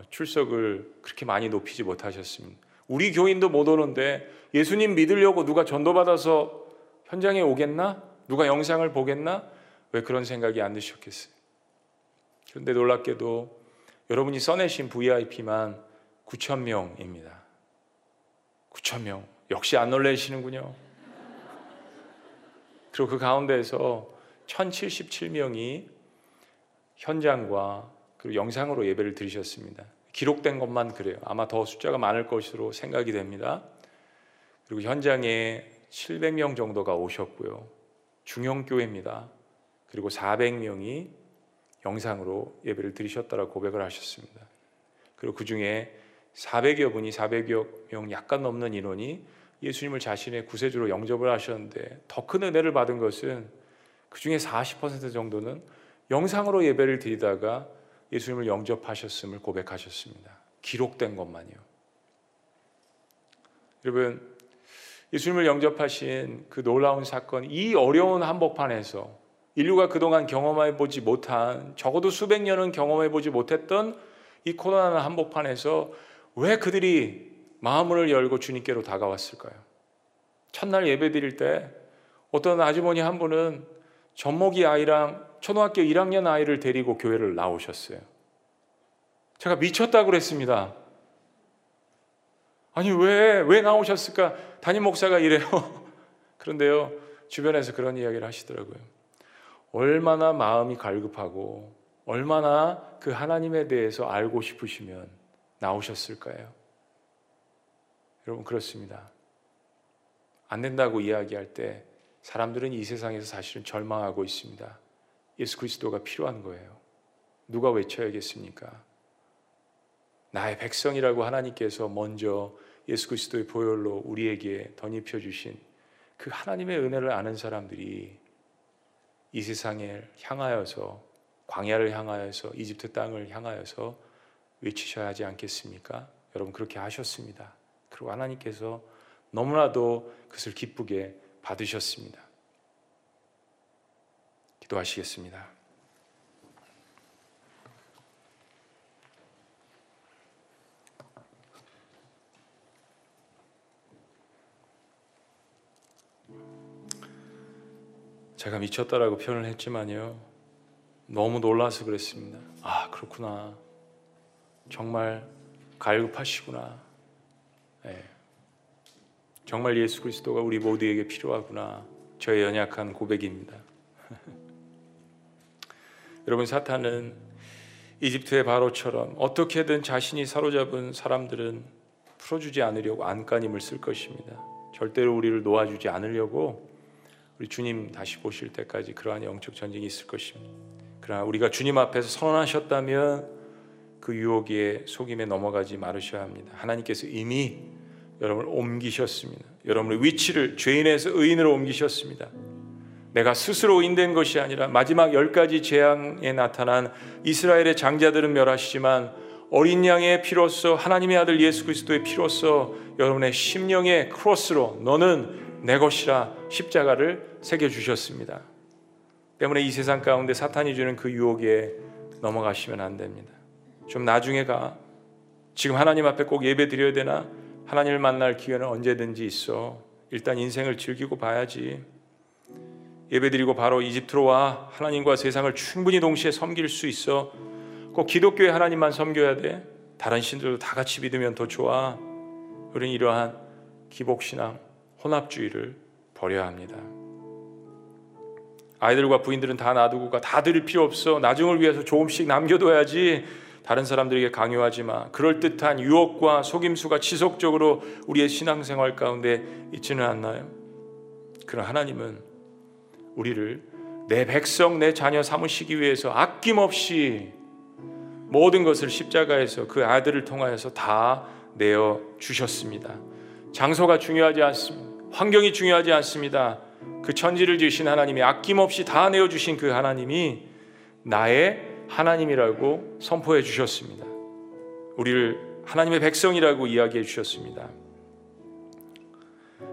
출석을 그렇게 많이 높이지 못하셨습니다. 우리 교인도 못 오는데 예수님 믿으려고 누가 전도받아서 현장에 오겠나? 누가 영상을 보겠나? 왜 그런 생각이 안 드셨겠어요? 그런데 놀랍게도 여러분이 써내신 브이아이피만 구천 명입니다. 구천 명. 역시 안 놀라시는군요. 그리고 그 가운데에서 천칠십칠 명이 현장과 그리고 영상으로 예배를 드리셨습니다. 기록된 것만 그래요. 아마 더 숫자가 많을 것으로 생각이 됩니다. 그리고 현장에 칠백 명 정도가 오셨고요. 중형교회입니다. 그리고 사백 명이 영상으로 예배를 드리셨다라고 고백을 하셨습니다. 그리고 그 중에 사백여 분이, 사백여 명 약간 넘는 인원이 예수님을 자신의 구세주로 영접을 하셨는데, 더 큰 은혜를 받은 것은 그 중에 사십 퍼센트 정도는 영상으로 예배를 드리다가 예수님을 영접하셨음을 고백하셨습니다. 기록된 것만요. 여러분, 예수님을 영접하신 그 놀라운 사건, 이 어려운 한복판에서 인류가 그동안 경험해보지 못한, 적어도 수백 년은 경험해보지 못했던 이 코로나 한복판에서 왜 그들이 마음을 열고 주님께로 다가왔을까요? 첫날 예배 드릴 때 어떤 아주머니 한 분은 젖먹이 아이랑 초등학교 일 학년 아이를 데리고 교회를 나오셨어요. 제가 미쳤다고 그랬습니다. 아니 왜, 왜 나오셨을까? 담임 목사가 이래요. 그런데요, 주변에서 그런 이야기를 하시더라고요. 얼마나 마음이 갈급하고 얼마나 그 하나님에 대해서 알고 싶으시면 나오셨을까요? 여러분, 그렇습니다. 안 된다고 이야기할 때 사람들은 이 세상에서 사실은 절망하고 있습니다. 예수 그리스도가 필요한 거예요. 누가 외쳐야겠습니까? 나의 백성이라고 하나님께서 먼저 예수 그리스도의 보혈로 우리에게 덧입혀 주신 그 하나님의 은혜를 아는 사람들이 이 세상을 향하여서, 광야를 향하여서, 이집트 땅을 향하여서 외치셔야 하지 않겠습니까? 여러분, 그렇게 하셨습니다. 그리고 하나님께서 너무나도 그것을 기쁘게 받으셨습니다. 기도하시겠습니다. 제가 미쳤다라고 표현을 했지만요, 너무 놀라서 그랬습니다. 아, 그렇구나. 정말 갈급하시구나. 네. 정말 예수 그리스도가 우리 모두에게 필요하구나. 저의 연약한 고백입니다. 여러분, 사탄은 이집트의 바로처럼 어떻게든 자신이 사로잡은 사람들은 풀어주지 않으려고 안간힘을 쓸 것입니다. 절대로 우리를 놓아주지 않으려고 우리 주님 다시 보실 때까지 그러한 영적 전쟁이 있을 것입니다. 그러나 우리가 주님 앞에서 선언하셨다면 그 유혹의 속임에 넘어가지 말으셔야 합니다. 하나님께서 이미 여러분을 옮기셨습니다. 여러분의 위치를 죄인에서 의인으로 옮기셨습니다. 내가 스스로 의인된 것이 아니라 마지막 열 가지 재앙에 나타난 이스라엘의 장자들은 멸하시지만 어린 양의 피로서, 하나님의 아들 예수 그리스도의 피로서 여러분의 심령의 크로스로 너는 내 것이라 십자가를 새겨주셨습니다. 때문에 이 세상 가운데 사탄이 주는 그 유혹에 넘어가시면 안 됩니다. 좀 나중에 가, 지금 하나님 앞에 꼭 예배 드려야 되나? 하나님을 만날 기회는 언제든지 있어. 일단 인생을 즐기고 봐야지. 예배 드리고 바로 이집트로 와. 하나님과 세상을 충분히 동시에 섬길 수 있어. 꼭 기독교의 하나님만 섬겨야 돼? 다른 신들도 다 같이 믿으면 더 좋아. 우리는 이러한 기복신앙, 혼합주의를 버려야 합니다. 아이들과 부인들은 다 놔두고 가. 다 드릴 필요 없어. 나중을 위해서 조금씩 남겨둬야지. 다른 사람들에게 강요하지 마. 그럴듯한 유혹과 속임수가 지속적으로 우리의 신앙생활 가운데 있지는 않나요? 그러나 하나님은 우리를 내 백성, 내 자녀 삼으시기 위해서 아낌없이 모든 것을 십자가에서 그 아들을 통하여서 다 내어주셨습니다. 장소가 중요하지 않습니다. 환경이 중요하지 않습니다. 그 천지를 지으신 하나님이 아낌없이 다 내어주신 그 하나님이 나의 하나님이라고 선포해 주셨습니다. 우리를 하나님의 백성이라고 이야기해 주셨습니다.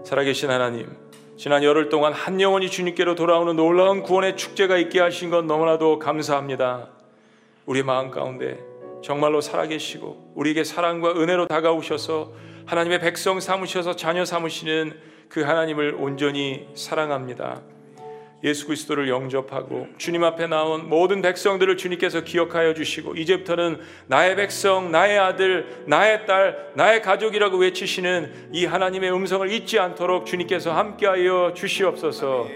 살아계신 하나님, 지난 열흘 동안 한 영혼이 주님께로 돌아오는 놀라운 구원의 축제가 있게 하신 건 너무나도 감사합니다. 우리 마음 가운데 정말로 살아계시고 우리에게 사랑과 은혜로 다가오셔서 하나님의 백성 삼으셔서 자녀 삼으시는 그 하나님을 온전히 사랑합니다. 예수 그리스도를 영접하고 주님 앞에 나온 모든 백성들을 주님께서 기억하여 주시고 이제부터는 나의 백성, 나의 아들, 나의 딸, 나의 가족이라고 외치시는 이 하나님의 음성을 잊지 않도록 주님께서 함께하여 주시옵소서.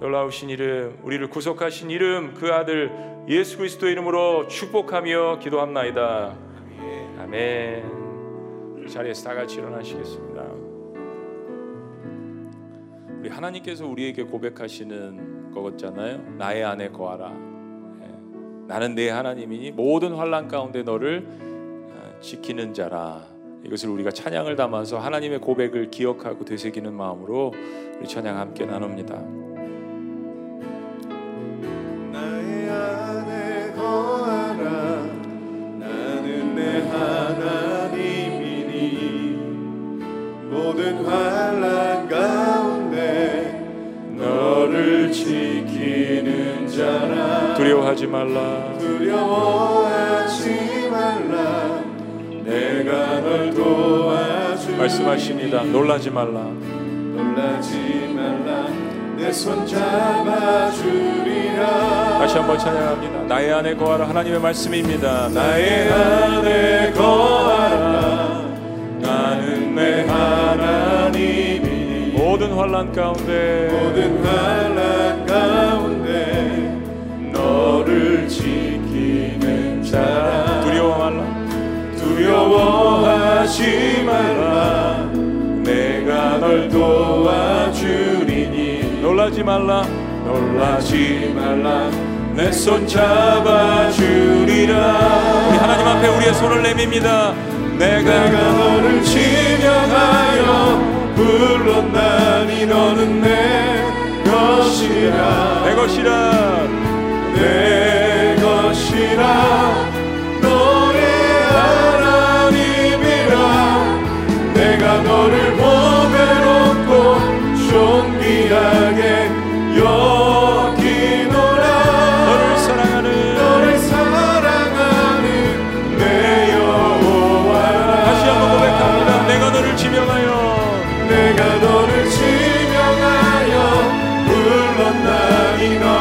놀라우신 이름, 우리를 구속하신 이름, 그 아들 예수 그리스도의 이름으로 축복하며 기도합나이다. 아멘. 자리에서 다 같이 일어나시겠습니다. 우리 하나님께서 우리에게 고백하시는 거잖아요. 나의 안에 거하라. 나는 내 하나님이니 모든 환난 가운데 너를 지키는 자라. 이것을 우리가 찬양을 담아서 하나님의 고백을 기억하고 되새기는 마음으로 우리 찬양 함께 나눕니다. 나의 안에 거하라. 나는 내 하나님이니 모든 환난 가운데 너를 지키는 자라. 두려워하지 말라. 두려워하지 말라. 내가 널 도와주리. 말씀하십니다. 놀라지 말라. 놀라지 말라. 내 손 잡아주리라. 다시 한번 찬양합니다. 나의 안에 거하라. 하나님의 말씀입니다. 나의 안에 거하라. 나는 내 환란 가운데 모든 환란 가운데 너를 지키는 자 두려워 말라 두려워하지 말라 내가 널 도와주리니 놀라지 말라 놀라지 말라 내 손 잡아주리라 우리 하나님 앞에 우리의 손을 내밉니다 내가, 내가 너를 지명하여 불렀나니 너는 내 것이라 내 것이라 내 것이라 너의 하나님이라 내가 너를 보배롭고 존귀하게 여기노라 너를 사랑하는 너를 사랑하는 내 여호와 다시 한번 고백합니다 내가 너를 지명하여 내가 너를 지명하여 불렀나니 너는 내 것이라 내 것이라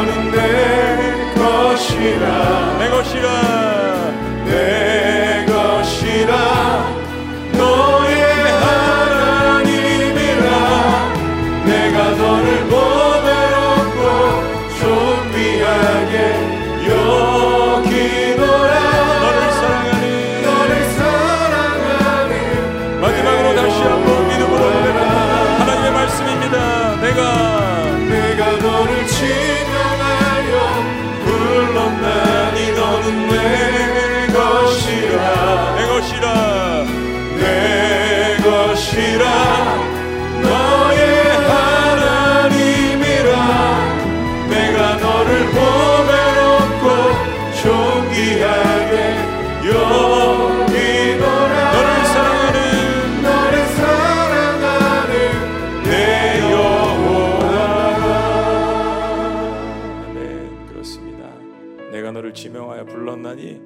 내 것이라 너의 하나님이라 내가 너를 보배롭고 존귀하게 여기노라 너를 사랑하는 너를 사랑하는 마지막으로 다시 한번 믿음으로 고백합니다 하나님의 말씀입니다 내가 내가 너를 지명하여 불렀나니 너는 내 것이라 내 것이라 내 것이라 너의 하나님이라 내가 너를 보배롭고 존귀하게 여기노라 너를 사랑하는 너를 사랑하는 내 여호와 네 그렇습니다 내가 너를 지명하여 불렀나니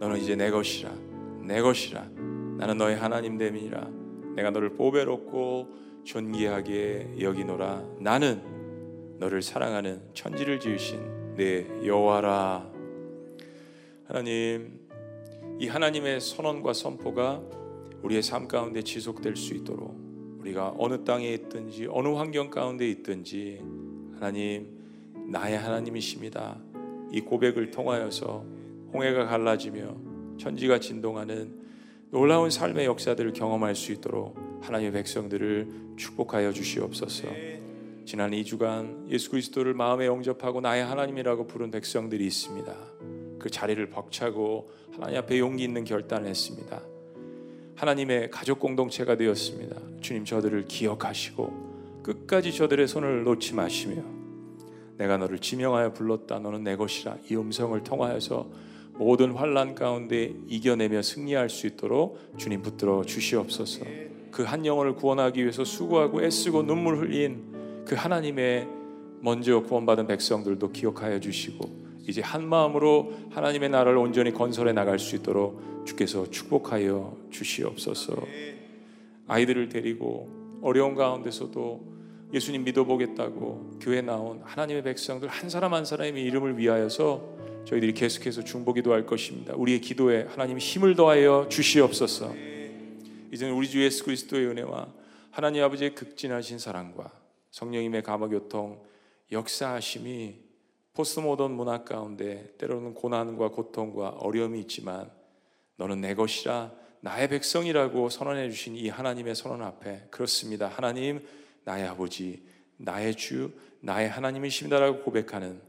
너는 이제 내 것이라 내 것이라 나는 너의 하나님 됨이라 내가 너를 보배롭고 존귀하게 여기노라 나는 너를 사랑하는 천지를 지으신 내 여호와라 하나님 이 하나님의 선언과 선포가 우리의 삶 가운데 지속될 수 있도록 우리가 어느 땅에 있든지 어느 환경 가운데 있든지 하나님 나의 하나님이십니다 이 고백을 통하여서 홍해가 갈라지며 천지가 진동하는 놀라운 삶의 역사들을 경험할 수 있도록 하나님의 백성들을 축복하여 주시옵소서 지난 이 주간 예수 그리스도를 마음에 영접하고 나의 하나님이라고 부른 백성들이 있습니다 그 자리를 벅차고 하나님 앞에 용기 있는 결단을 했습니다 하나님의 가족 공동체가 되었습니다 주님 저들을 기억하시고 끝까지 저들의 손을 놓지 마시며 내가 너를 지명하여 불렀다 너는 내 것이라 이 음성을 통하여서 모든 환란 가운데 이겨내며 승리할 수 있도록 주님 붙들어 주시옵소서 그 한 영혼을 구원하기 위해서 수고하고 애쓰고 눈물 흘린 그 하나님의 먼저 구원받은 백성들도 기억하여 주시고 이제 한 마음으로 하나님의 나라를 온전히 건설해 나갈 수 있도록 주께서 축복하여 주시옵소서 아이들을 데리고 어려운 가운데서도 예수님 믿어보겠다고 교회 나온 하나님의 백성들 한 사람 한 사람의 이름을 위하여서 저희들이 계속해서 중보기도 할 것입니다 우리의 기도에 하나님 힘을 더하여 주시옵소서 이제는 우리 주 예수 그리스도의 은혜와 하나님 아버지의 극진하신 사랑과 성령님의 감화교통 역사하심이 포스트모던 문화 가운데 때로는 고난과 고통과 어려움이 있지만 너는 내 것이라 나의 백성이라고 선언해 주신 이 하나님의 선언 앞에 그렇습니다 하나님 나의 아버지 나의 주 나의 하나님이십니다라고 고백하는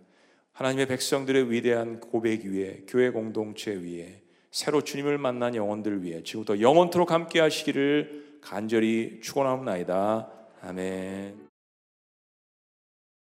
하나님의 백성들의 위대한 고백 위에 교회 공동체 위에 새로 주님을 만난 영혼들 위에 지금부터 영원토록 함께 하시기를 간절히 축원하옵나이다 아멘